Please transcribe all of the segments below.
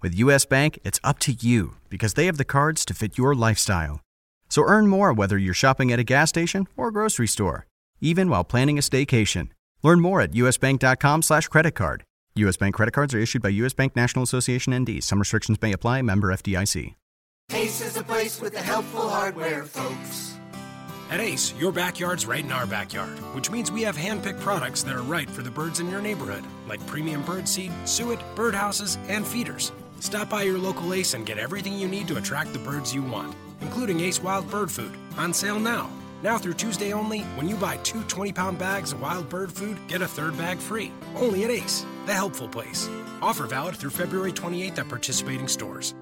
With U.S. Bank, it's up to you because they have the cards to fit your lifestyle. So earn more whether you're shopping at a gas station or a grocery store, even while planning a staycation. Learn more at usbank.com/creditcard. U.S. Bank credit cards are issued by U.S. Bank National Association N.D. Some restrictions may apply. Member FDIC. Ace is a place with the helpful hardware, folks. At Ace, your backyard's right in our backyard, which means we have hand-picked products that are right for the birds in your neighborhood, like premium bird seed, suet, birdhouses, and feeders. Stop by your local Ace and get everything you need to attract the birds you want, including Ace Wild Bird Food, on sale now. Now through Tuesday only, when you buy two 20-pound bags of wild bird food, get a third bag free. Only at Ace, the helpful place. Offer valid through February 28th at participating stores.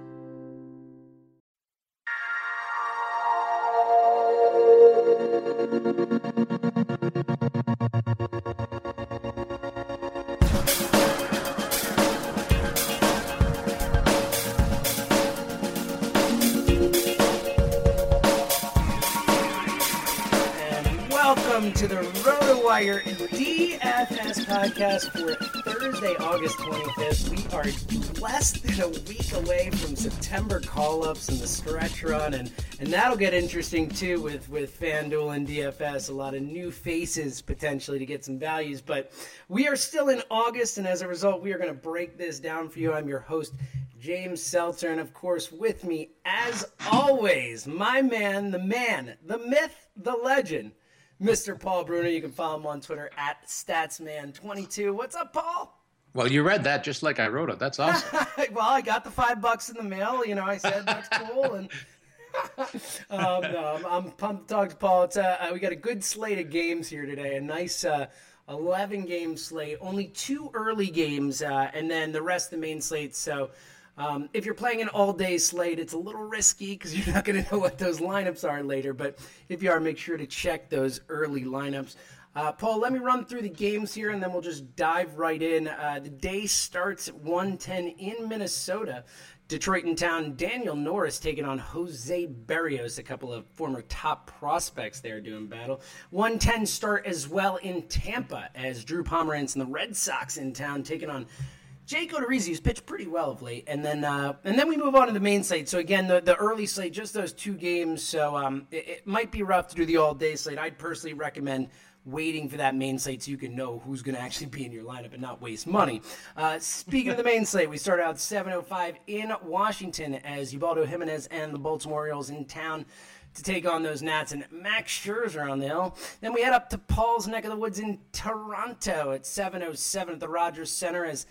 To the RotoWire DFS podcast for Thursday, August 25th. We are less than a week away from September call-ups and the stretch run, and that'll get interesting too with FanDuel and DFS, a lot of new faces potentially to get some values. But we are still in August, and as a result, we are going to break this down for you. I'm your host, James Seltzer, and of course, with me, as always, my man, the myth, the legend, Mr. Paul Bruno. You can follow him on Twitter at Statsman22. What's up, Paul? Well, you read that just like I wrote it. That's awesome. Well, I got the $5 in the mail. You know, I said that's cool. And no, I'm pumped to talk to Paul. It's, we got a good slate of games here today. A nice 11-game slate. Only two early games, and then the rest of the main slate. So if you're playing an all-day slate, it's a little risky because you're not going to know what those lineups are later. But if you are, make sure to check those early lineups. Paul, let me run through the games here, and then we'll just dive right in. The day starts at 1:10 in Minnesota. Detroit in town, Daniel Norris taking on Jose Berrios, a couple of former top prospects there doing battle. 1:10 start as well in Tampa as Drew Pomerantz and the Red Sox in town taking on Jake Odorizzi, who's pitched pretty well of late, and then we move on to the main slate. So again, the early slate, just those two games, so it might be rough to do the all-day slate. I'd personally recommend waiting for that main slate so you can know who's going to actually be in your lineup and not waste money. Speaking of the main slate, we start out 7:05 in Washington as Ubaldo Jimenez and the Baltimore Orioles in town to take on those Nats, and Max Scherzer on the hill. Then we head up to Paul's neck of the woods in Toronto at 7:07 at the Rogers Centre as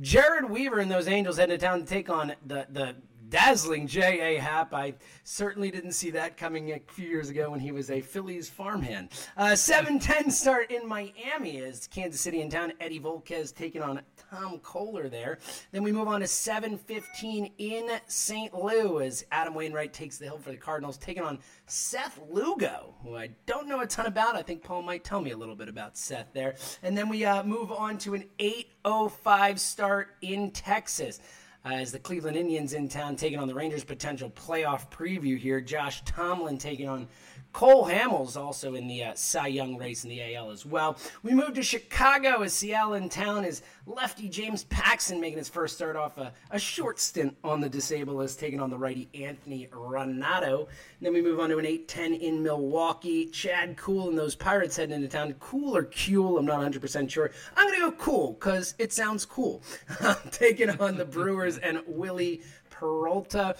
Jared Weaver and those Angels headed to town to take on the dazzling J.A. Happ. I certainly didn't see that coming a few years ago when he was a Phillies farmhand. 7:10 start in Miami as Kansas City in town. Eddie Volquez taking on Tom Kohler there. Then we move on to 7:15 in St. Louis as Adam Wainwright takes the hill for the Cardinals, taking on Seth Lugo, who I don't know a ton about. I think Paul might tell me a little bit about Seth there. And then we move on to an 8:05 start in Texas as the Cleveland Indians in town taking on the Rangers. Potential playoff preview here. Josh Tomlin taking on Cole Hamels also in the Cy Young race in the AL as well. We move to Chicago as Seattle in town is lefty James Paxton making his first start off a short stint on the disabled list, taking on the righty Anthony Renato. And then we move on to an 8-10 in Milwaukee. Chad Kuhl and those Pirates heading into town. Kuhl or Kuhl, I'm not 100% sure. I'm going to go Kuhl because it sounds cool. Taking on the Brewers and Willie Peralta.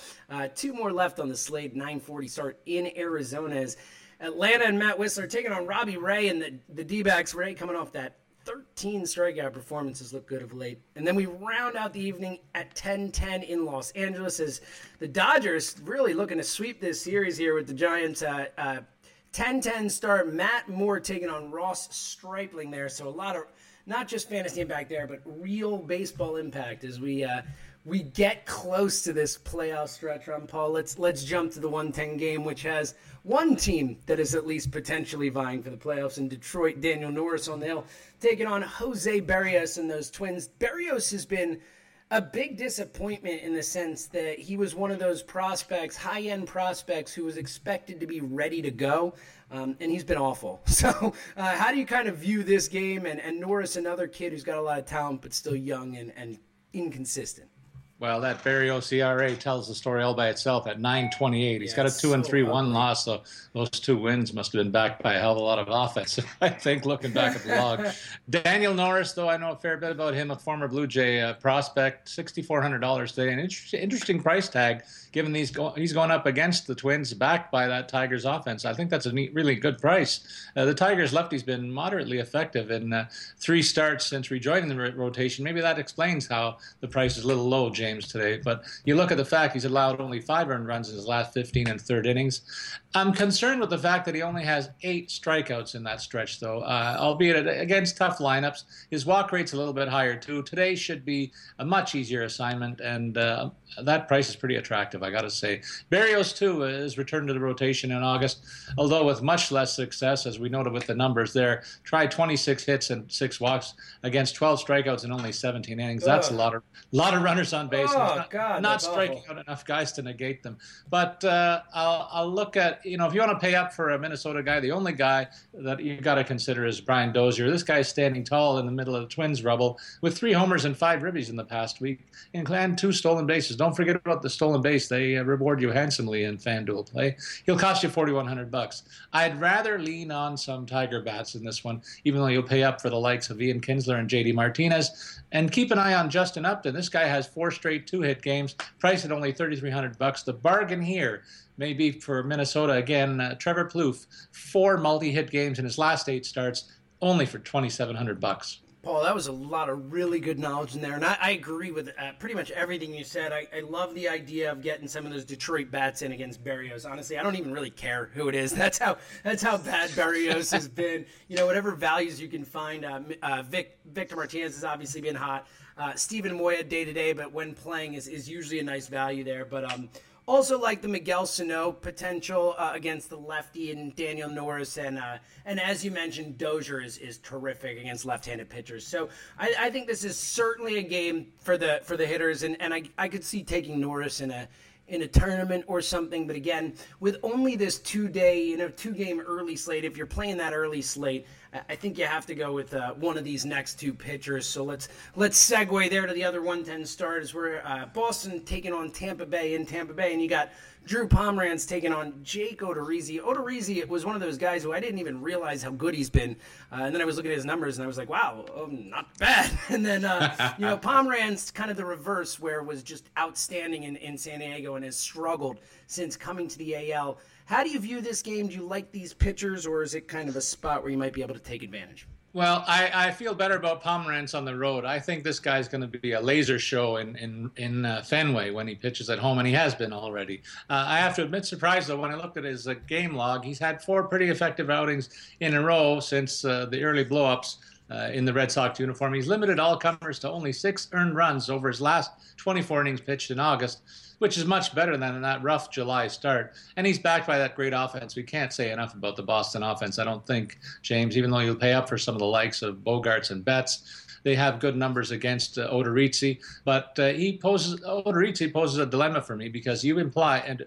Two more left on the slate, 9:40 start in Arizona as Atlanta and Matt Whistler taking on Robbie Ray and the D-backs. Ray coming off that 13 strikeout performances, look good of late. And then we round out the evening at 10:10 in Los Angeles as the Dodgers really looking to sweep this series here with the Giants. 10:10 start, Matt Moore taking on Ross Stripling there. So a lot of not just fantasy impact there, but real baseball impact as we get close to this playoff stretch run, Paul. Let's jump to the 1:10 game, which has one team that is at least potentially vying for the playoffs in Detroit. Daniel Norris on the hill, taking on Jose Berrios and those Twins. Berrios has been a big disappointment in the sense that he was one of those prospects, high-end prospects, who was expected to be ready to go, and he's been awful. So how do you kind of view this game? And Norris, another kid who's got a lot of talent but still young and inconsistent. Well, that Berrios ERA tells the story all by itself at 9.28. He's got a 2-3-1 loss, so those two wins must have been backed by a hell of a lot of offense, I think, looking back at the log. Daniel Norris, though, I know a fair bit about him, a former Blue Jay prospect, $6,400 today. An interesting price tag, given he's going up against the Twins, backed by that Tigers offense. I think that's a really good price. The Tigers' lefty's been moderately effective in three starts since rejoining the rotation. Maybe that explains how the price is a little low, James, today, but you look at the fact he's allowed only 5 earned runs in his last 15 and third innings. I'm concerned with the fact that he only has 8 strikeouts in that stretch, though, albeit against tough lineups. His walk rate's a little bit higher, too. Today should be a much easier assignment, and that price is pretty attractive, I got to say. Berrios, too, is returned to the rotation in August, although with much less success, as we noted with the numbers there. Try 26 hits and 6 walks against 12 strikeouts in only 17 innings. That's a lot of runners on base. Not striking out enough guys to negate them. But I'll look at, if you want to pay up for a Minnesota guy, the only guy that you got to consider is Brian Dozier. This guy's standing tall in the middle of the Twins' rubble with 3 homers and 5 ribbies in the past week, and 2 stolen bases. Don't forget about the stolen base. They reward you handsomely in FanDuel play. He'll cost you $4,100. I'd rather lean on some Tiger bats in this one, even though you'll pay up for the likes of Ian Kinsler and J.D. Martinez. And keep an eye on Justin Upton. This guy has 4 straight two-hit games, priced at only $3,300. The bargain here may be for Minnesota again. Trevor Plouffe, 4 multi-hit games in his last 8 starts, only for $2,700. Paul, that was a lot of really good knowledge in there, and I agree with pretty much everything you said. I love the idea of getting some of those Detroit bats in against Berrios. Honestly, I don't even really care who it is. That's how bad Berrios has been. Whatever values you can find. Victor Martinez has obviously been hot. Stephen Moya day-to-day, but when playing is usually a nice value there. But also like the Miguel Sano potential against the lefty and Daniel Norris. And as you mentioned, Dozier is terrific against left-handed pitchers. So I think this is certainly a game for the hitters. And I could see taking Norris in a tournament or something. But again, with only this 2-day, 2-game early slate, if you're playing that early slate, I think you have to go with one of these next 2 pitchers. So let's segue there to the other 1:10 start as we're Boston taking on Tampa Bay in Tampa Bay. And you got Drew Pomeranz taking on Jake Odorizzi. Odorizzi was one of those guys who I didn't even realize how good he's been. And then I was looking at his numbers and I was like, wow, not bad. And then, Pomeranz kind of the reverse where was just outstanding in San Diego and has struggled since coming to the AL. How do you view this game? Do you like these pitchers, or is it kind of a spot where you might be able to take advantage? Well, I feel better about Pomeranz on the road. I think this guy's going to be a laser show in Fenway when he pitches at home, and he has been already. I have to admit, surprised, though, when I looked at his game log, he's had 4 pretty effective outings in a row since the early blow-ups in the Red Sox uniform. He's limited all comers to only 6 earned runs over his last 24 innings pitched in August, which is much better than that rough July start. And he's backed by that great offense. We can't say enough about the Boston offense, I don't think, James, even though you'll pay up for some of the likes of Bogarts and Betts. They have good numbers against Odorizzi, but Odorizzi poses a dilemma for me, because you implied, and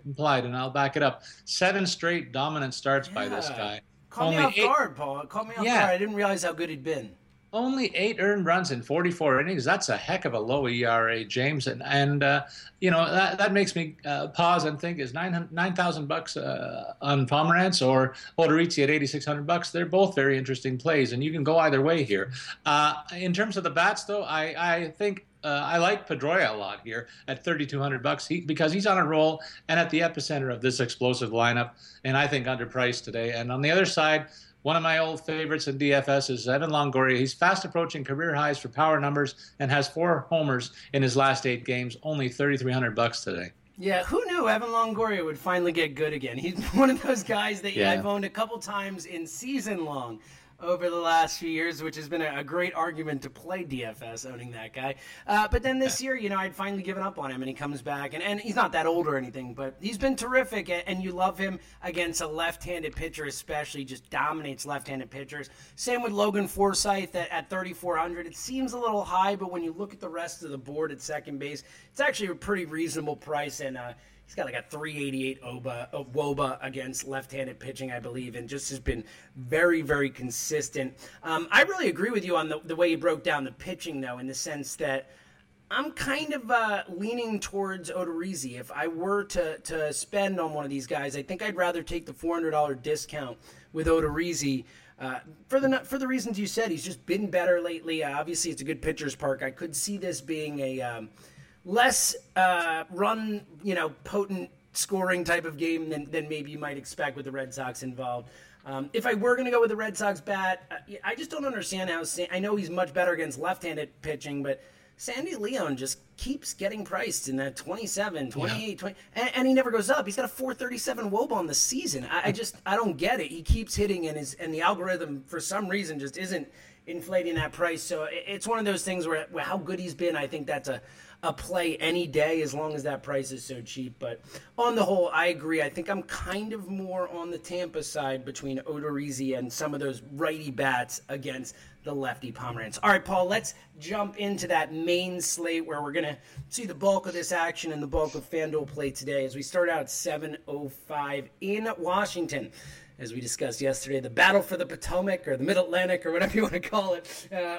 I'll back it up, 7 straight dominant starts by this guy. Caught me off guard, Paul. I didn't realize how good he'd been. Only 8 earned runs in 44 innings. That's a heck of a low ERA, James. And that makes me pause and think, is $9,000 on Pomerantz or Odorizzi at $8,600? They're both very interesting plays, and you can go either way here. In terms of the bats, though, I think I like Pedroia a lot here at $3,200 because he's on a roll and at the epicenter of this explosive lineup, and I think underpriced today. And on the other side, one of my old favorites in DFS is Evan Longoria. He's fast approaching career highs for power numbers and has 4 homers in his last 8 games, only $3,300 today. Yeah, who knew Evan Longoria would finally get good again? He's one of those guys that I've owned a couple times in season long over the last few years, which has been a great argument to play DFS, owning that guy. But then this year, I'd finally given up on him, and he comes back. And he's not that old or anything, but he's been terrific, and you love him against a left-handed pitcher especially. Just dominates left-handed pitchers. Same with Logan Forsythe at $3,400. It seems a little high, but when you look at the rest of the board at second base, it's actually a pretty reasonable price, and he's got like a 388 WOBA against left-handed pitching, I believe, and just has been very, very consistent. I really agree with you on the way you broke down the pitching, though, in the sense that I'm kind of leaning towards Odorizzi. If I were to spend on one of these guys, I think I'd rather take the $400 discount with Odorizzi. For the reasons you said, he's just been better lately. Obviously, it's a good pitcher's park. I could see this being a less potent scoring type of game than maybe you might expect with the Red Sox involved. If I were going to go with the Red Sox bat, I just don't understand how. I know he's much better against left-handed pitching, but Sandy Leon just keeps getting priced in that 27, 28, 20, and he never goes up. He's got a 437 WOBA on the season. I don't get it. He keeps hitting, and the algorithm for some reason just isn't inflating that price. So it's one of those things where how good he's been, I think that's a play any day as long as that price is so cheap. But on the whole, I agree. I think I'm kind of more on the Tampa side between Odorizzi and some of those righty bats against the lefty Pomerantz. All right, Paul, let's jump into that main slate where we're going to see the bulk of this action and the bulk of FanDuel play today as we start out at 7:05 in Washington. As we discussed yesterday, the battle for the Potomac or the Mid-Atlantic or whatever you want to call it,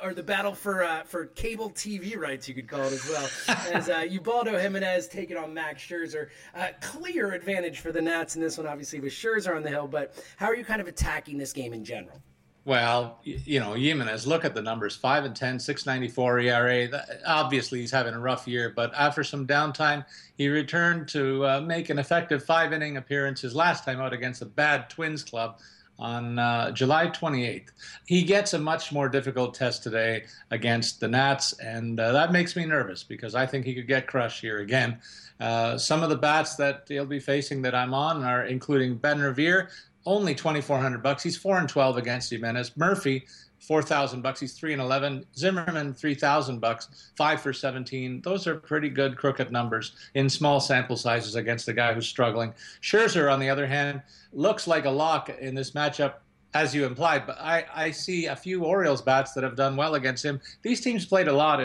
or the battle for cable TV rights, you could call it as well, as Ubaldo Jimenez taking on Max Scherzer. Clear advantage for the Nats in this one, obviously, with Scherzer on the hill, but how are you kind of attacking this game in general? Well, Jimenez, look at the numbers, 5-10, 694 ERA. Obviously, he's having a rough year, but after some downtime, he returned to make an effective 5-inning appearance his last time out against the bad Twins club on July 28th. He gets a much more difficult test today against the Nats, and that makes me nervous because I think he could get crushed here again. Some of the bats that he'll be facing that I'm on are including Ben Revere, only $2,400. He's 4-12 against Jimenez. Murphy, $4,000. He's 3-11. Zimmerman, $3,000. 5-17. Those are pretty good crooked numbers in small sample sizes against the guy who's struggling. Scherzer, on the other hand, looks like a lock in this matchup, as you implied, but I see a few Orioles bats that have done well against him. These teams played a lot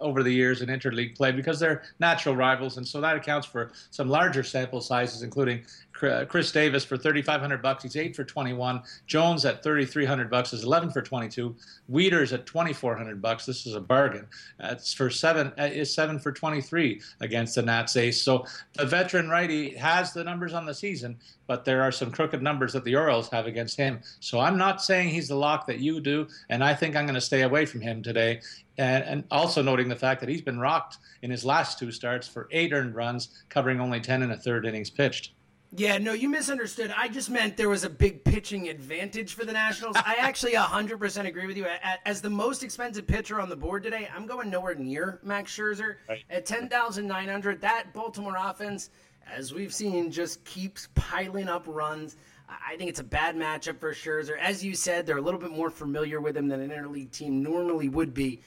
over the years in interleague play because they're natural rivals, and so that accounts for some larger sample sizes, including Chris Davis for $3,500. He's 8-21. Jones at $3,300 is 11-22. Wieters at $2,400. This is a bargain. It's for 7-23 against the Nats ace. So the veteran righty has the numbers on the season, but there are some crooked numbers that the Orioles have against him. So I'm not saying he's the lock that you do, and I think I'm going to stay away from him today. And also noting the fact that he's been rocked in his last 2 starts for 8 earned runs, covering only 10 1/3 innings pitched. Yeah, no, you misunderstood. I just meant there was a big pitching advantage for the Nationals. I actually 100% agree with you. As the most expensive pitcher on the board today, I'm going nowhere near Max Scherzer. Right. At $10,900, that Baltimore offense, as we've seen, just keeps piling up runs. I think it's a bad matchup for Scherzer. As you said, they're a little bit more familiar with him than an interleague team normally would be.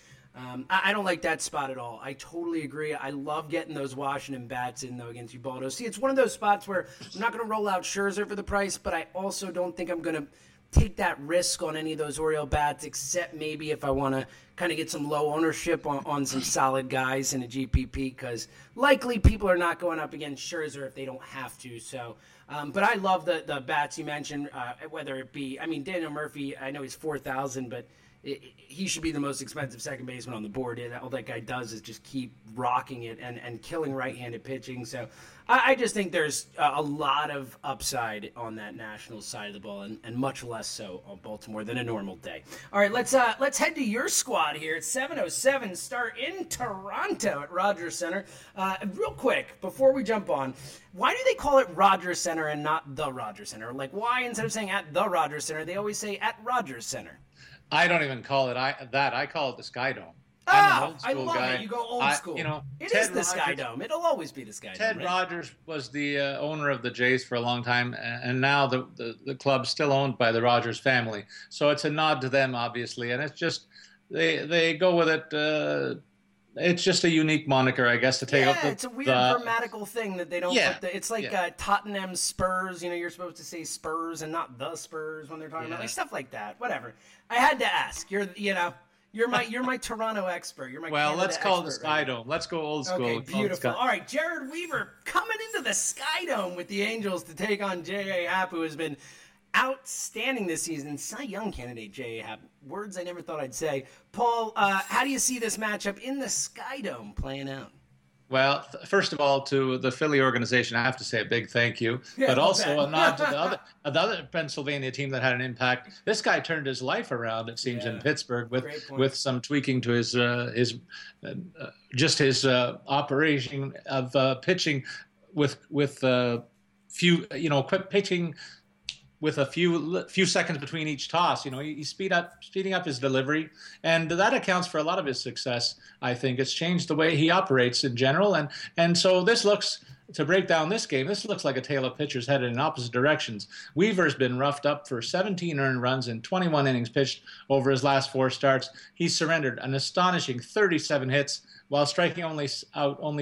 I don't like that spot at all. I totally agree. I love getting those Washington bats in, though, against Ubaldo. See, it's one of those spots where I'm not going to roll out Scherzer for the price, but I also don't think I'm going to take that risk on any of those Oriole bats, except maybe if I want to kind of get some low ownership on some solid guys in a GPP, because likely people are not going up against Scherzer if they don't have to. So, but I love the bats you mentioned, whether it be, I mean, Daniel Murphy, I know he's 4,000, but he should be the most expensive second baseman on the board. And all that guy does is just keep rocking it and killing right-handed pitching. So I just think there's a lot of upside on that Nationals side of the ball, and much less so on Baltimore than a normal day. All right, let's head to your squad here. It's 7:07 start in Toronto at Rogers Centre. Real quick, before we jump on, why do they call it Rogers Centre and not the Rogers Centre? Like, why, instead of saying at the Rogers Centre, they always say at Rogers Centre? I don't even call it that. I call it the SkyDome. Oh, I love it. You go old school. It is the SkyDome. It'll always be the SkyDome. Ted Rogers was the owner of the Jays for a long time, and now the club's still owned by the Rogers family. So it's a nod to them, obviously, and it's just they go with it. It's just a unique moniker, I guess, to take up. Yeah, it's a weird grammatical thing that they don't put. It's like Tottenham Spurs. You're supposed to say Spurs and not the Spurs when they're talking about, like, stuff like that. Whatever. I had to ask. You're my Toronto expert. You're my Canada let's call it the SkyDome. Right? Let's go old school. Okay, beautiful. All right, Jared Weaver coming into the SkyDome with the Angels to take on J.A. Happ, who has been outstanding this season. Cy Young candidate J.A. Happ. Words I never thought I'd say. Paul, how do you see this matchup in the SkyDome playing out? Well, first of all, to the Philly organization, I have to say a big thank you, but also a nod to the other Pennsylvania team that had an impact. This guy turned his life around, it seems, in Pittsburgh with some tweaking to his operation of pitching quick pitching. With a few seconds between each toss, he's speeding up his delivery, and that accounts for a lot of his success. I think it's changed the way he operates in general, and so this looks, to break down this game, this looks like a tale of pitchers headed in opposite directions. Weaver's been roughed up for 17 earned runs and 21 innings pitched over his last four starts. He's surrendered an astonishing 37 hits while striking only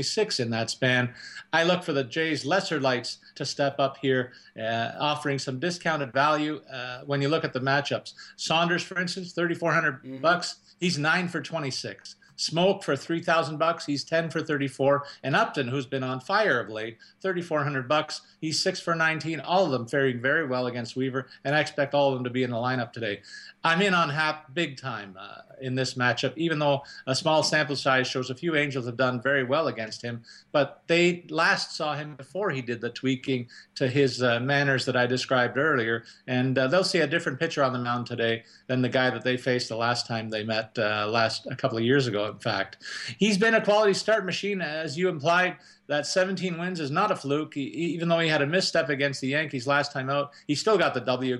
six in that span. I look for the Jays' lesser lights to step up here, offering some discounted value when you look at the matchups. Saunders, for instance, $3,400 bucks. He's 9 for 26. Smoke for $3,000, he's 10 for 34. And Upton, who's been on fire of late, $3,400, he's 6 for 19. All of them faring very well against Weaver, and I expect all of them to be in the lineup today. I'm in on Happ big time in this matchup, even though a small sample size shows a few Angels have done very well against him. But they last saw him before he did the tweaking to his manners that I described earlier. And they'll see a different pitcher on the mound today than the guy that they faced the last time they met a couple of years ago. In fact, he's been a quality start machine, as you implied. That 17 wins is not a fluke. Even though he had a misstep against the Yankees last time out, he still got the W,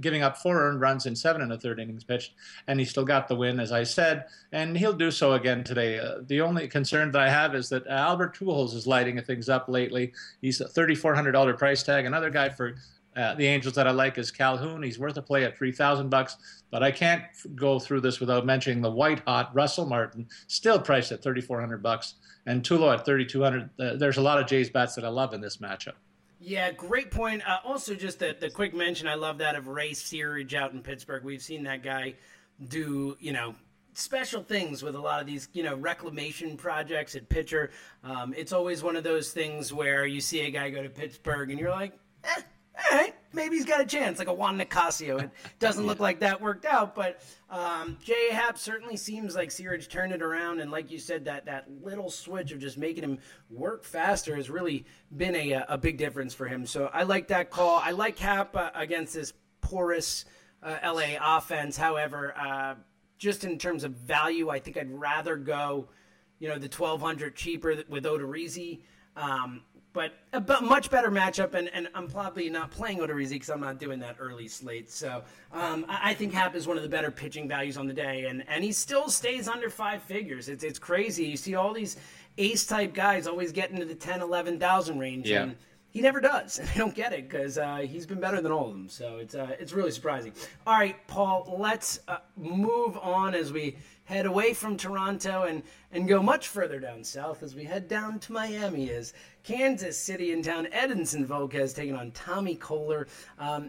giving up 4 earned runs in 7 1/3 innings pitched, and he still got the win, as I said, and he'll do so again today. The only concern that I have is that Albert Pujols is lighting things up lately. He's a $3,400 price tag. Another guy for the Angels that I like is Calhoun. He's worth a play at $3,000, but I can't go through this without mentioning the white-hot Russell Martin, still priced at $3,400, and Tulo at $3,200. There's a lot of Jays bats that I love in this matchup. Yeah, great point. Also, just the quick mention, I love that of Ray Searage out in Pittsburgh. We've seen that guy do, special things with a lot of these, reclamation projects at pitcher. It's always one of those things where you see a guy go to Pittsburgh and you're like, eh. All right, maybe he's got a chance, like a Juan Nicasio. It doesn't look like that worked out, but J.A. Happ certainly seems like Searage turned it around, and like you said, that little switch of just making him work faster has really been a big difference for him. So I like that call. I like Happ against this porous L.A. offense. However, just in terms of value, I think I'd rather go, the $1,200 cheaper with Odorizzi. But a much better matchup, and I'm probably not playing Odorizzi because I'm not doing that early slate. So I think Happ is one of the better pitching values on the day, and he still stays under five figures. It's crazy. You see all these ace-type guys always get into the $10,000, $11,000 range, and he never does. And they don't get it because he's been better than all of them. So it's really surprising. All right, Paul, let's move on as we head away from Toronto and go much further down south as we head down to Miami as Kansas City in town. Edinson Volquez has taken on Tommy Kohler.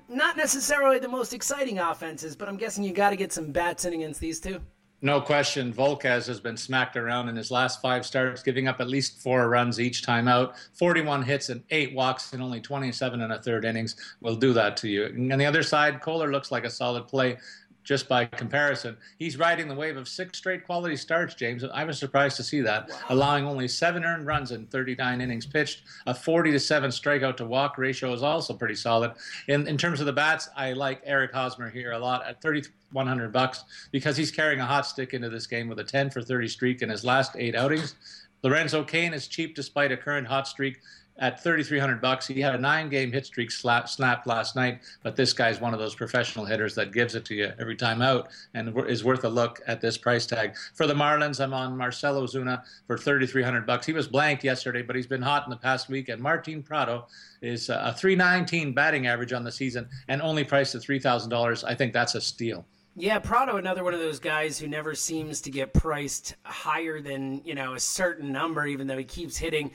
Not necessarily the most exciting offenses, but I'm guessing you got to get some bats in against these two. No question, Volquez has been smacked around in his last five starts, giving up at least 4 runs each time out. 41 hits and 8 walks in only 27 1/3 innings will do that to you. And on the other side, Kohler looks like a solid play just by comparison. He's riding the wave of 6 straight quality starts, James. I was surprised to see that, allowing only 7 earned runs in 39 innings pitched. A 40-7 strikeout-to-walk ratio is also pretty solid. In terms of the bats, I like Eric Hosmer here a lot at $3,100 because he's carrying a hot stick into this game with a 10-for-30 streak in his last 8 outings. Lorenzo Cain is cheap despite a current hot streak at $3,300. He had a 9-game hit streak snapped last night, but this guy's one of those professional hitters that gives it to you every time out and is worth a look at this price tag. For the Marlins, I'm on Marcell Ozuna for $3,300. He was blank yesterday, but he's been hot in the past week, and Martin Prado is a 319 batting average on the season and only priced at $3,000. I think that's a steal. Yeah, Prado, another one of those guys who never seems to get priced higher than, a certain number, even though he keeps hitting.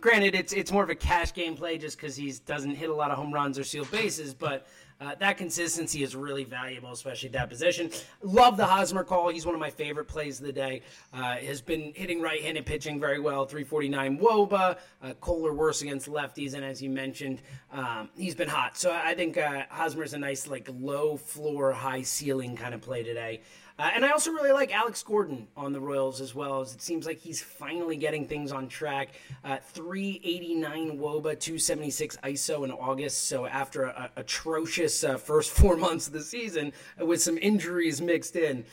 Granted, it's more of a cash game play just because he doesn't hit a lot of home runs or steal bases, but that consistency is really valuable, especially at that position. Love the Hosmer call. He's one of my favorite plays of the day. Has been hitting right-handed pitching very well, 349 WOBA. Kohler worse against lefties, and as you mentioned, he's been hot. So I think Hosmer's a nice, low-floor, high-ceiling kind of play today. And I also really like Alex Gordon on the Royals as well, as it seems like he's finally getting things on track. 389 WOBA, 276 ISO in August. So after an atrocious first 4 months of the season with some injuries mixed in,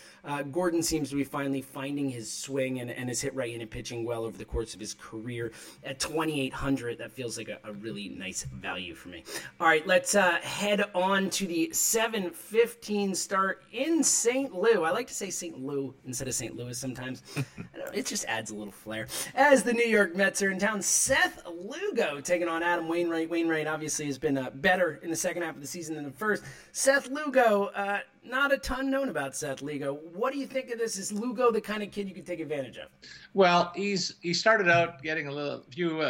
Gordon seems to be finally finding his swing and has hit right-handed pitching well over the course of his career. At $2,800, that feels like a really nice value for me. All right, let's head on to the 7:15 start in St. Louis. I like to say St. Lou instead of St. Louis sometimes. I don't know, it just adds a little flair. As the New York Mets are in town, Seth Lugo taking on Adam Wainwright. Wainwright obviously has been better in the second half of the season than the first. Seth Lugo, not a ton known about Seth Lugo. What do you think of this? Is Lugo the kind of kid you can take advantage of? Well, he started out getting a few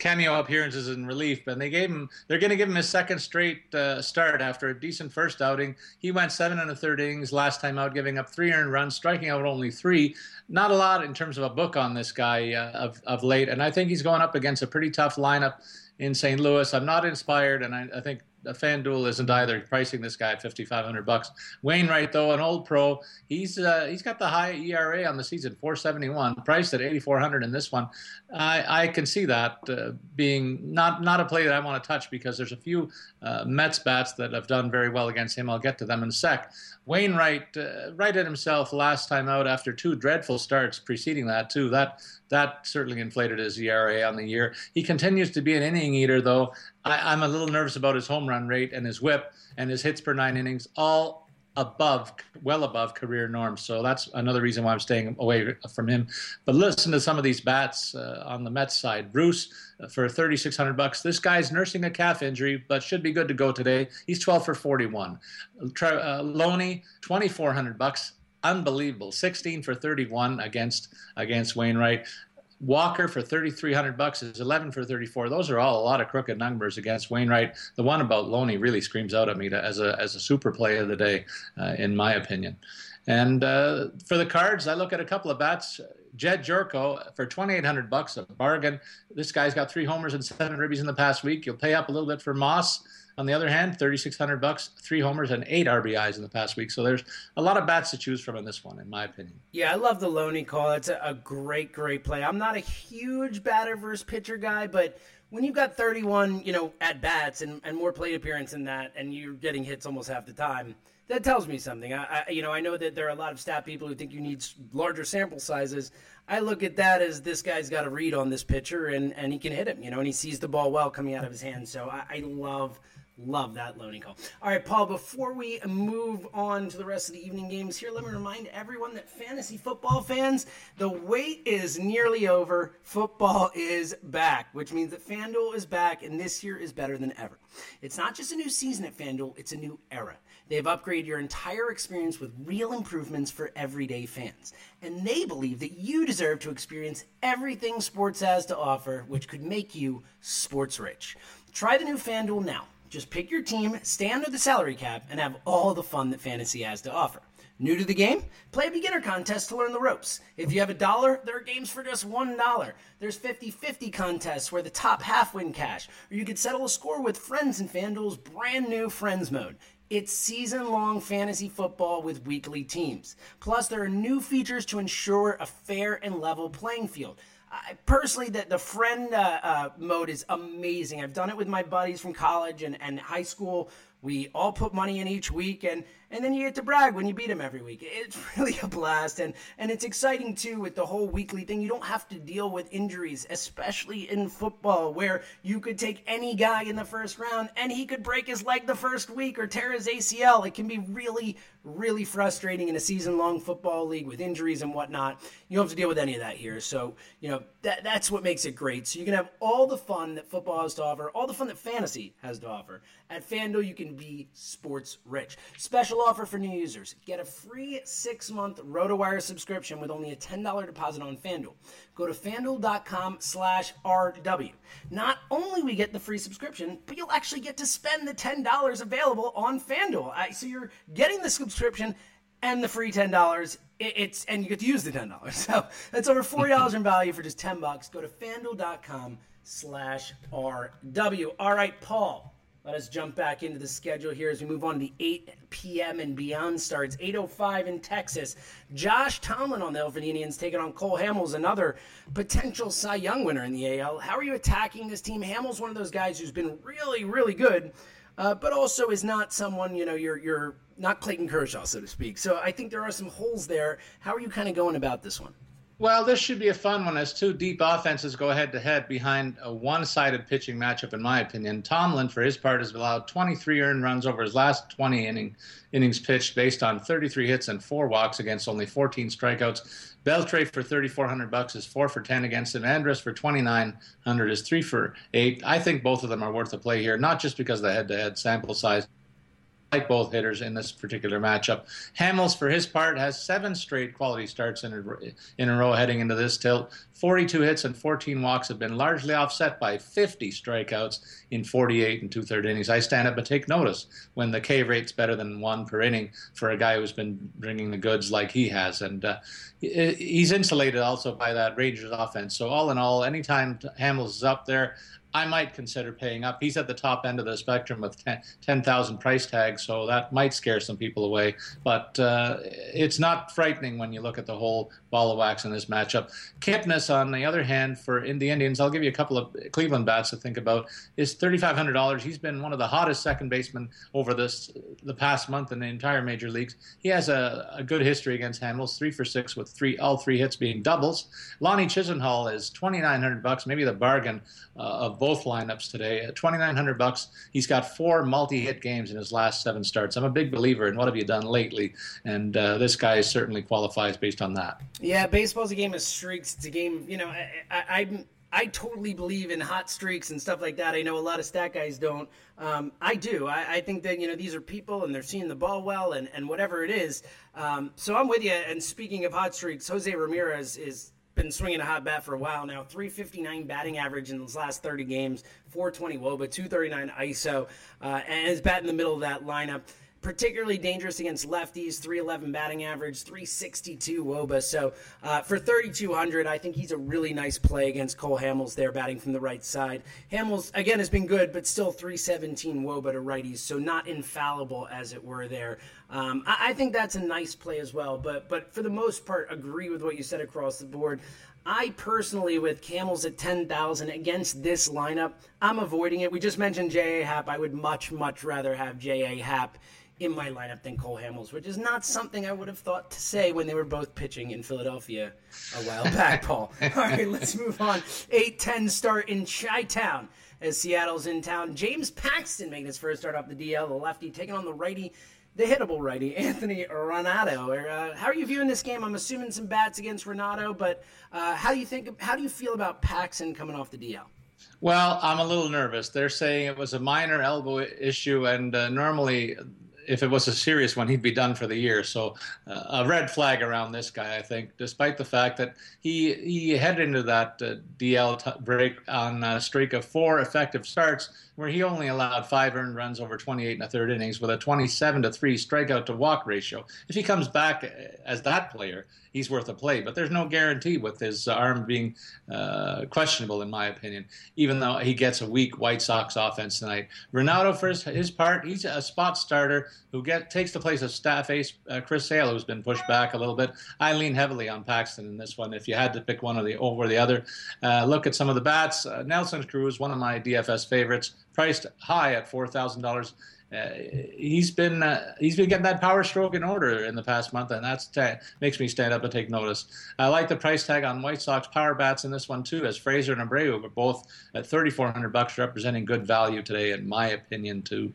cameo appearances in relief, but they're going to give him his second straight start after a decent first outing. He went 7 1/3 innings last time out, giving up 3 earned runs, striking out only 3. Not a lot in terms of a book on this guy of late, and I think he's going up against a pretty tough lineup in St. Louis. I'm not inspired, and I think FanDuel isn't either, pricing this guy at $5,500. Wainwright, though, an old pro, he's got the high ERA on the season, 4.71, priced at $8,400 in this one. I can see that being not a play that I want to touch because there's a few Mets bats that have done very well against him. I'll get to them in a sec. Wainwright righted himself last time out after 2 dreadful starts preceding that, too. That certainly inflated his ERA on the year. He continues to be an inning eater, though. I'm a little nervous about his home run rate and his whip and his hits per 9 innings, all well above career norms. So that's another reason why I'm staying away from him. But listen to some of these bats on the Mets side. Bruce for $3,600. This guy's nursing a calf injury, but should be good to go today. He's 12-for-41. Loney, $2,400. Unbelievable, 16-for-31 against Wainwright. Walker for $3,300 is 11-for-34. Those are all a lot of crooked numbers against Wainwright. The one about Loney really screams out at me as a super play of the day, in my opinion. And for the Cards, I look at a couple of bats. Jed Jorko for $2,800, a bargain. This guy's got 3 homers and 7 ribbies in the past week. You'll pay up a little bit for Moss. On the other hand, $3,600, 3 homers and 8 RBIs in the past week. So there's a lot of bats to choose from in this one, in my opinion. Yeah, I love the Loney call. That's a great, great play. I'm not a huge batter versus pitcher guy, but when you've got 31, at-bats and more plate appearance than that, and you're getting hits almost half the time, that tells me something. I know that there are a lot of stat people who think you need larger sample sizes. I look at that as this guy's got a read on this pitcher, and he can hit him, and he sees the ball well coming out of his hand. So I love Love that loading call. All right, Paul, before we move on to the rest of the evening games here, let me remind everyone that fantasy football fans, the wait is nearly over. Football is back, which means that FanDuel is back, and this year is better than ever. It's not just a new season at FanDuel, it's a new era. They've upgraded your entire experience with real improvements for everyday fans. And they believe that you deserve to experience everything sports has to offer, which could make you sports rich. Try the new FanDuel now. Just pick your team, stay under the salary cap, and have all the fun that fantasy has to offer. New to the game? Play a beginner contest to learn the ropes. If you have $1, there are games for just $1. There's 50-50 contests where the top half win cash, or you could settle a score with friends in FanDuel's brand new Friends mode. It's season-long fantasy football with weekly teams. Plus, there are new features to ensure a fair and level playing field. I personally, the friend mode is amazing. I've done it with my buddies from college and high school. We all put money in each week, and then you get to brag when you beat them every week. It's really a blast, and it's exciting, too, with the whole weekly thing. You don't have to deal with injuries, especially in football, where you could take any guy in the first round, and he could break his leg the first week or tear his ACL. It can be really, really frustrating in a season-long football league with injuries and whatnot. You don't have to deal with any of that here. So, that's what makes it great. So you can have all the fun that football has to offer, all the fun that fantasy has to offer. At FanDuel, you can be sports rich. Special offer for new users. Get a free 6-month RotoWire subscription with only a $10 deposit on FanDuel. Go to FanDuel.com/RW. Not only we get the free subscription, but you'll actually get to spend the $10 available on FanDuel. So you're getting the subscription and the free $10. And you get to use the $10. So that's over $40 in value for just $10. Go to FanDuel.com/RW. All right, Paul. Let us jump back into the schedule here as we move on to the 8 p.m. and beyond starts. 8:05 in Texas. Josh Tomlin on the hill for the Indians, taking on Cole Hamels, another potential Cy Young winner in the AL. How are you attacking this team? Hamels, one of those guys who's been really, really good, but also is not someone, you're not Clayton Kershaw, so to speak. So I think there are some holes there. How are you kind of going about this one? Well, this should be a fun one as two deep offenses go head-to-head behind a one-sided pitching matchup, in my opinion. Tomlin, for his part, has allowed 23 earned runs over his last 20 innings pitched based on 33 hits and 4 walks against only 14 strikeouts. Beltre for $3,400 is 4-for-10 against him. Andrus for $2,900 is 3-for-8. I think both of them are worth a play here, not just because of the head-to-head sample size. Like both hitters in this particular matchup. Hamels, for his part, has 7 straight quality starts in a row heading into this tilt. 42 hits and 14 walks have been largely offset by 50 strikeouts in 48 and 2/3 innings. I stand up and take notice when the K rate's better than 1 per inning for a guy who's been bringing the goods like he has. And he's insulated also by that Rangers offense. So all in all, anytime Hamels is up there, I might consider paying up. He's at the top end of the spectrum with 10,000 price tag, so that might scare some people away. But it's not frightening when you look at the whole ball of wax in this matchup. Kipnis, on the other hand, in the Indians, I'll give you a couple of Cleveland bats to think about, is $3,500. He's been one of the hottest second basemen over the past month in the entire major leagues. He has a good history against Hamels, 3-for-6 with all three hits being doubles. Lonnie Chisenhall is $2,900, maybe the bargain of both lineups today. $2,900. He's got 4 multi-hit games in his last 7 starts. I'm a big believer in what have you done lately, and this guy certainly qualifies based on that. Yeah, baseball's a game of streaks. It's a game, I totally believe in hot streaks and stuff like that. I know a lot of stat guys don't. I do. I think that, these are people and they're seeing the ball well and whatever it is. So I'm with you. And speaking of hot streaks, Jose Ramirez is been swinging a hot bat for a while now. 359 batting average in his last 30 games, 420 WOBA, 239 ISO, and his bat in the middle of that lineup. Particularly dangerous against lefties, 311 batting average, 362 WOBA. So for $3,200, I think he's a really nice play against Cole Hamels there, batting from the right side. Hamels, again, has been good, but still 317 WOBA to righties, so not infallible, as it were there. I think that's a nice play as well. But for the most part, agree with what you said across the board. I personally, with Camels at 10,000 against this lineup, I'm avoiding it. We just mentioned J.A. Happ. I would much rather have J.A. Happ in my lineup than Cole Hamels, which is not something I would have thought to say when they were both pitching in Philadelphia a while back, Paul. All right, let's move on. 8-10 start in Chi-Town as Seattle's in town. James Paxton making his first start off the DL, the lefty, taking on the righty, the hittable righty, Anthony Renato. How are you viewing this game? I'm assuming some bats against Renato, but how do you feel about Paxton coming off the DL? Well, I'm a little nervous. They're saying it was a minor elbow issue, and normally if it was a serious one, he'd be done for the year. So a red flag around this guy, I think, despite the fact that he headed into that DL break on a streak of four effective starts where he only allowed 5 earned runs over 28 and a third innings with a 27-3 strikeout-to-walk ratio. If he comes back as that player, he's worth a play. But there's no guarantee with his arm being questionable, in my opinion, even though he gets a weak White Sox offense tonight. Renato, for his part, he's a spot starter who takes the place of staff ace Chris Sale, who's been pushed back a little bit. I lean heavily on Paxton in this one. If you had to pick one over the other, look at some of the bats. Nelson Cruz, one of my DFS favorites, priced high at $4,000. He's been getting that power stroke in order in the past month, and that makes me stand up and take notice. I like the price tag on White Sox power bats in this one too, as Fraser and Abreu were both at $3,400, representing good value today, in my opinion too.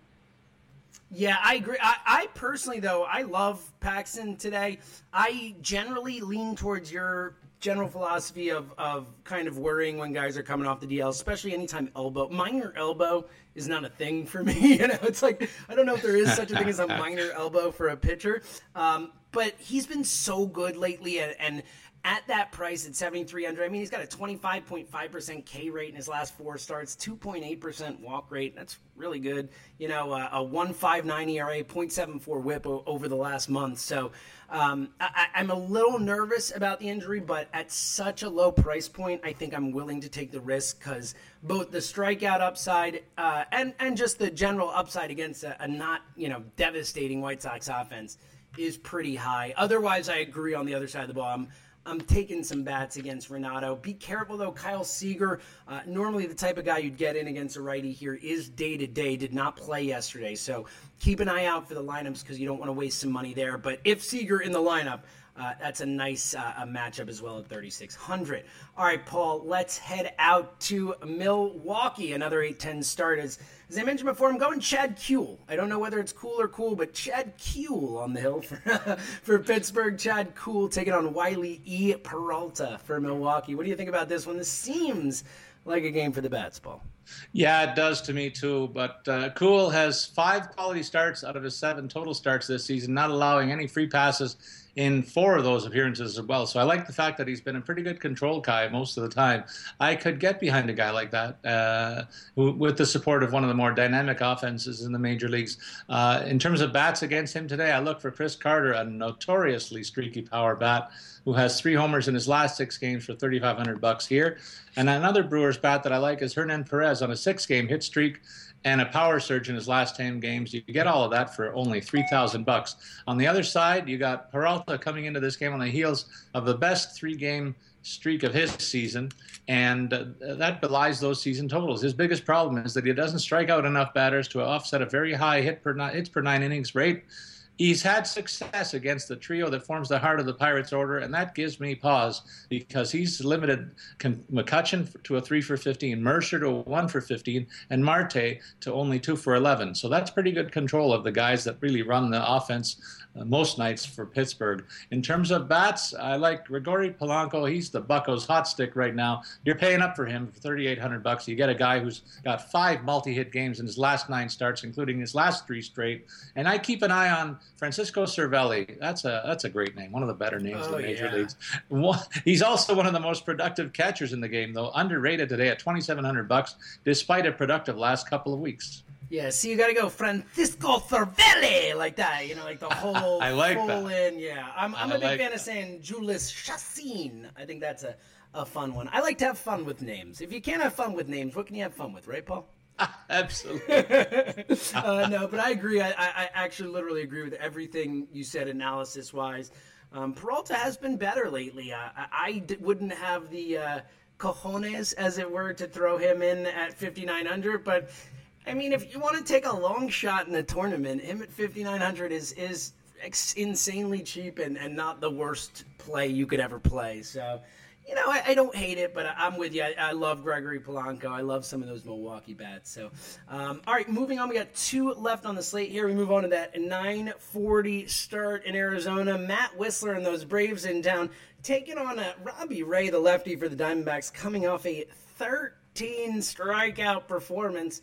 Yeah, I agree. I personally, though, I love Paxton today. I generally lean towards your general philosophy of kind of worrying when guys are coming off the DL, especially anytime elbow. Minor elbow is not a thing for me. You know, it's like, I don't know if there is such a thing as a minor elbow for a pitcher. But he's been so good lately, and at that price at $7,300, I mean, he's got a 25.5% K rate in his last 4 starts, 2.8% walk rate. That's really good. You know, a 1.59 ERA, 0.74 whip over the last month. So I'm a little nervous about the injury, but at such a low price point, I think I'm willing to take the risk because both the strikeout upside and just the general upside against a not, you know, devastating White Sox offense is pretty high. Otherwise, I agree on the other side of the ball. I'm taking some bats against Renato. Be careful, though. Kyle Seager, normally the type of guy you'd get in against a righty here, is day-to-day, did not play yesterday. So keep an eye out for the lineups because you don't want to waste some money there. But if Seager in the lineup, that's a nice a matchup as well at $3,600. All right, Paul, let's head out to Milwaukee, another 8-10 start. As I mentioned before, I'm going Chad Kuehl. I don't know whether it's cool or cool, but Chad Kuehl on the hill for Pittsburgh. Chad Kuehl taking on Wiley E. Peralta for Milwaukee. What do you think about this one? This seems like a game for the bats, Paul. Yeah, it does to me too, but Kuehl has 5 quality starts out of his 7 total starts this season, not allowing any free passes in 4 of those appearances as well. So I like the fact that he's been in pretty good control, Kai, most of the time. I could get behind a guy like that with the support of one of the more dynamic offenses in the major leagues. In terms of bats against him today, I look for Chris Carter, a notoriously streaky power bat who has 3 homers in his last 6 games for $3,500 here. And another Brewers bat that I like is Hernan Perez on a 6-game hit streak and a power surge in his last 10 games. You get all of that for only $3,000. On the other side, you got Peralta coming into this game on the heels of the best 3-game streak of his season, and that belies those season totals. His biggest problem is that he doesn't strike out enough batters to offset a very high hits per 9 innings rate. He's had success against the trio that forms the heart of the Pirates order, and that gives me pause because he's limited McCutchen to a 3-for-15, Mercer to a 1-for-15, and Marte to only 2-for-11. So that's pretty good control of the guys that really run the offense most nights for Pittsburgh. In terms of bats, I like Gregory Polanco. He's the Buccos' hot stick right now. You're paying up for him for $3,800. You get a guy who's got 5 multi-hit games in his last 9 starts, including his last 3 straight. And I keep an eye on Francisco Cervelli. That's a great name, one of the better names in the major leagues. He's also one of the most productive catchers in the game, though underrated today at $2,700, despite a productive last couple of weeks. Yeah, so you got to go Francisco Cervelli like that, you know, like the whole I like that. In. Yeah, I'm a big fan of saying Julius Chassin. I think that's a fun one. I like to have fun with names. If you can't have fun with names, what can you have fun with, right, Paul? Absolutely. No, but I agree. I actually literally agree with everything you said analysis-wise. Peralta has been better lately. I wouldn't have the cojones, as it were, to throw him in at 5,900. But, I mean, if you want to take a long shot in a tournament, him at 5,900 is insanely cheap and not the worst play you could ever play. So, you know, I don't hate it, but I'm with you. I love Gregory Polanco. I love some of those Milwaukee bats. So, all right, moving on. We got two left on the slate here. We move on to that 9:40 start in Arizona. Matt Whistler and those Braves in town taking on Robbie Ray, the lefty for the Diamondbacks, coming off a 13 strikeout performance.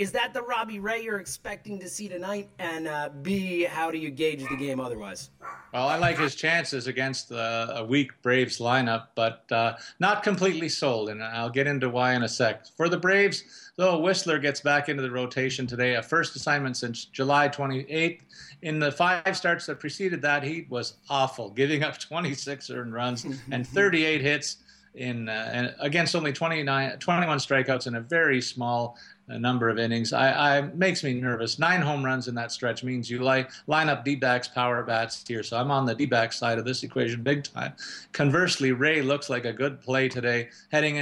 Is that the Robbie Ray you're expecting to see tonight? And B, how do you gauge the game otherwise? Well, I like his chances against a weak Braves lineup, but not completely sold, and I'll get into why in a sec. For the Braves, though, Whistler gets back into the rotation today, a first assignment since July 28th. In the 5 starts that preceded that, he was awful, giving up 26 earned runs and 38 hits. And against only 21 strikeouts in a very small number of innings. I makes me nervous. 9 home runs in that stretch means you line up D-backs power bats here. So I'm on the D-back side of this equation big time. Conversely, Ray looks like a good play today, heading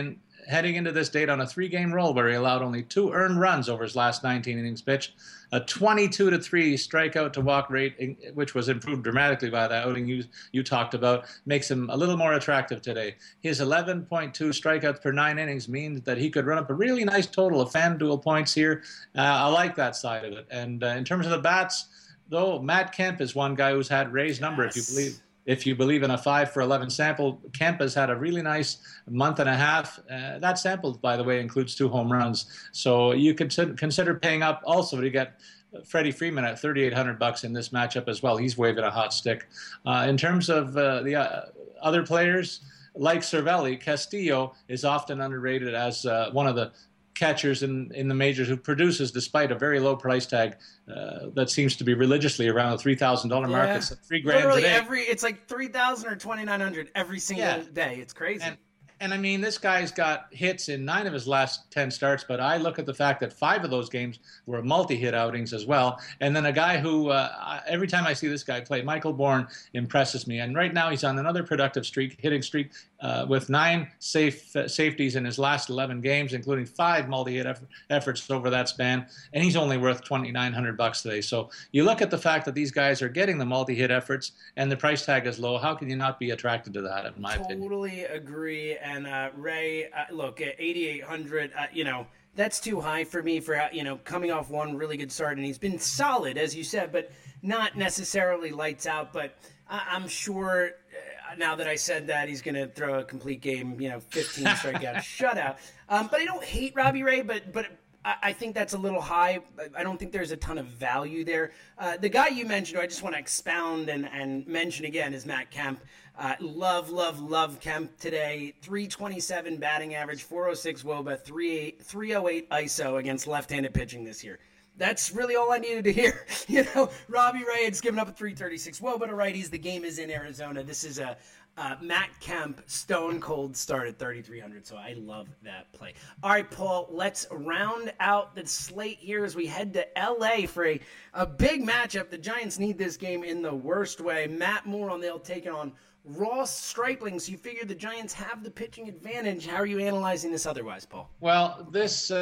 into this date on a 3-game roll where he allowed only 2 earned runs over his last 19 innings pitched, a 22-3 strikeout-to-walk rate, which was improved dramatically by that outing you talked about, makes him a little more attractive today. His 11.2 strikeouts per 9 innings means that he could run up a really nice total of FanDuel points here. I like that side of it. And in terms of the bats, though, Matt Kemp is one guy who's had Ray's number, if you believe. If you believe in a 5-for-11 sample, Kemp has had a really nice month and a half. That sample, by the way, includes 2 home runs. So you could consider paying up also to get Freddie Freeman at $3,800 in this matchup as well. He's waving a hot stick. In terms of the other players, like Cervelli, Castillo is often underrated as one of the catchers in the majors who produces despite a very low price tag that seems to be religiously around the $3,000 mark. It's $3,000 literally today. It's like $3,000 or $2,900 every single day. It's crazy. And I mean, this guy's got hits in 9 of his last 10 starts, but I look at the fact that 5 of those games were multi-hit outings as well. And then a guy who, every time I see this guy play, Michael Bourne impresses me. And right now he's on another productive hitting streak, with 9 safeties in his last 11 games, including 5 multi-hit efforts over that span. And he's only worth $2,900 today. So you look at the fact that these guys are getting the multi-hit efforts and the price tag is low. How can you not be attracted to that, in my opinion? Totally agree. And Ray, look, at 8,800, you know, that's too high for me for, you know, coming off one really good start. And he's been solid, as you said, but not necessarily lights out. But I'm sure now that I said that, he's going to throw a complete game, you know, 15 strikeout shutout. But I don't hate Robbie Ray, but I think that's a little high. I don't think there's a ton of value there. The guy you mentioned, who I just want to expound and mention again, is Matt Kemp. Love Kemp today. 327 batting average, 406 WOBA, 308 ISO against left-handed pitching this year. That's really all I needed to hear. You know, Robbie Ray had given up a 336 WOBA to righties. The game is in Arizona. This is a Matt Kemp stone cold start at 3,300, so I love that play. All right, Paul, let's round out the slate here as we head to L.A. for a big matchup. The Giants need this game in the worst way. Matt Moore on they'll take it on Ross Stripling. So you figure the Giants have the pitching advantage. How are you analyzing this otherwise, Paul? Well, this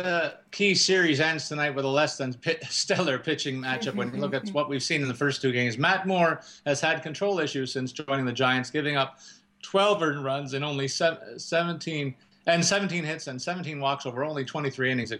key series ends tonight with a less than stellar pitching matchup when you look at what we've seen in the first 2 games. Matt Moore has had control issues since joining the Giants, giving up 12 earned runs and only 17 hits and 17 walks over only 23 innings,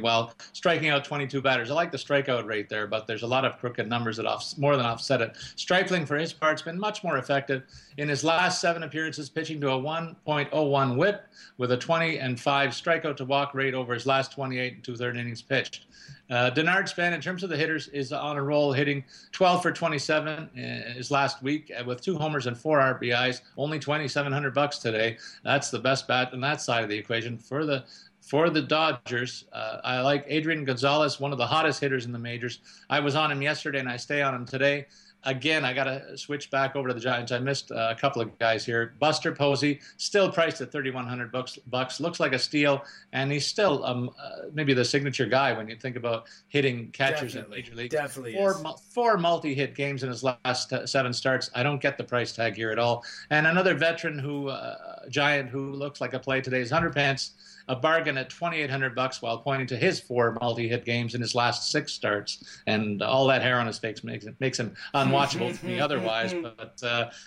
while striking out 22 batters. I like the strikeout rate there, but there's a lot of crooked numbers that more than offset it. Stripling, for his part, has been much more effective in his last 7 appearances, pitching to a 1.01 whip with a 20.5 strikeout-to-walk rate over his last 28 and 2/3 innings pitched. Denard Span, in terms of the hitters, is on a roll, hitting 12-for-27 his last week with 2 homers and 4 RBIs, only $2,700 today. That's the best bat on that side of the equation. For the Dodgers, I like Adrian Gonzalez, one of the hottest hitters in the majors. I was on him yesterday, and I stay on him today. Again, I got to switch back over to the Giants. I missed a couple of guys here. Buster Posey, still priced at $3,100, looks like a steal, and he's still maybe the signature guy when you think about hitting catchers in Major League. Definitely four multi-hit games in his last seven starts. I don't get the price tag here at all. And another veteran who, Giant, who looks like a play today is Hunter Pence, a bargain at $2,800 while pointing to his four multi-hit games in his last six starts. And all that hair on his face makes him unwatchable to me otherwise. But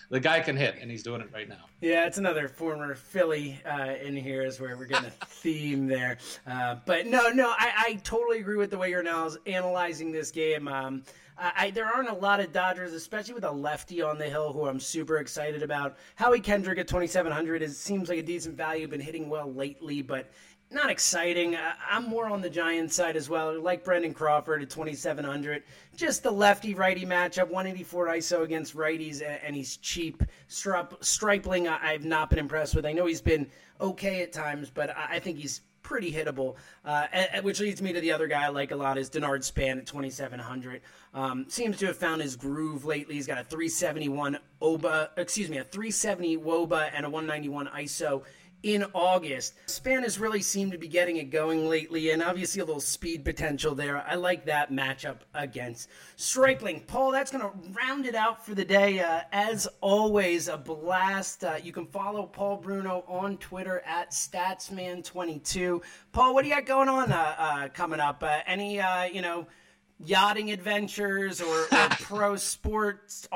the guy can hit, and he's doing it right now. Yeah, it's another former Philly in here is where we're getting a theme there. But no, I totally agree with the way you're now analyzing this game. There aren't a lot of Dodgers, especially with a lefty on the hill, who I'm super excited about. Howie Kendrick at $2,700 seems like a decent value, been hitting well lately, but not exciting. I'm more on the Giants side as well, like Brendan Crawford at $2,700. Just the lefty-righty matchup, 184 ISO against righties, and he's cheap. Stripling, I've not been impressed with. I know he's been okay at times, but I think he's pretty hittable, which leads me to the other guy I like a lot is Denard Span at $2,700. Seems to have found his groove lately. He's got a 370 WOBA and a 191 ISO in August. Span has really seemed to be getting it going lately, and obviously a little speed potential there. I like that matchup against Stripling. Paul, that's going to round it out for the day. As always, a blast. You can follow Paul Bruno on Twitter at Statsman22. Paul, what do you got going on coming up? Any yachting adventures or pro sports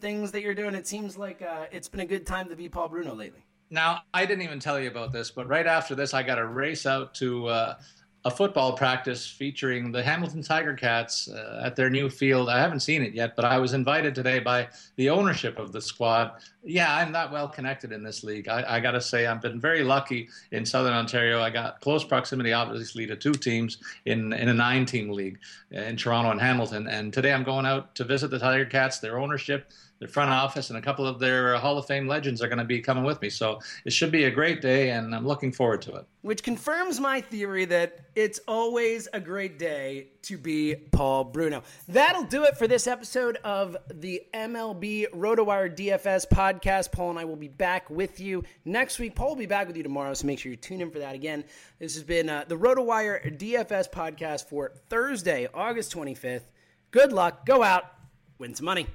things that you're doing? It seems like it's been a good time to be Paul Bruno lately. Now, I didn't even tell you about this, but right after this, I got to race out to a football practice featuring the Hamilton Tiger Cats at their new field. I haven't seen it yet, but I was invited today by the ownership of the squad. Yeah, I'm not well connected in this league. I got to say, I've been very lucky in Southern Ontario. I got close proximity, obviously, to two teams in a 9-team league in Toronto and Hamilton. And today I'm going out to visit the Tiger Cats, their ownership, their front office, and a couple of their Hall of Fame legends are going to be coming with me. So it should be a great day, and I'm looking forward to it. Which confirms my theory that it's always a great day to be Paul Bruno. That'll do it for this episode of the MLB RotoWire DFS podcast. Paul and I will be back with you next week. Paul will be back with you tomorrow, so make sure you tune in for that again. This has been the RotoWire DFS podcast for Thursday, August 25th. Good luck. Go out. Win some money.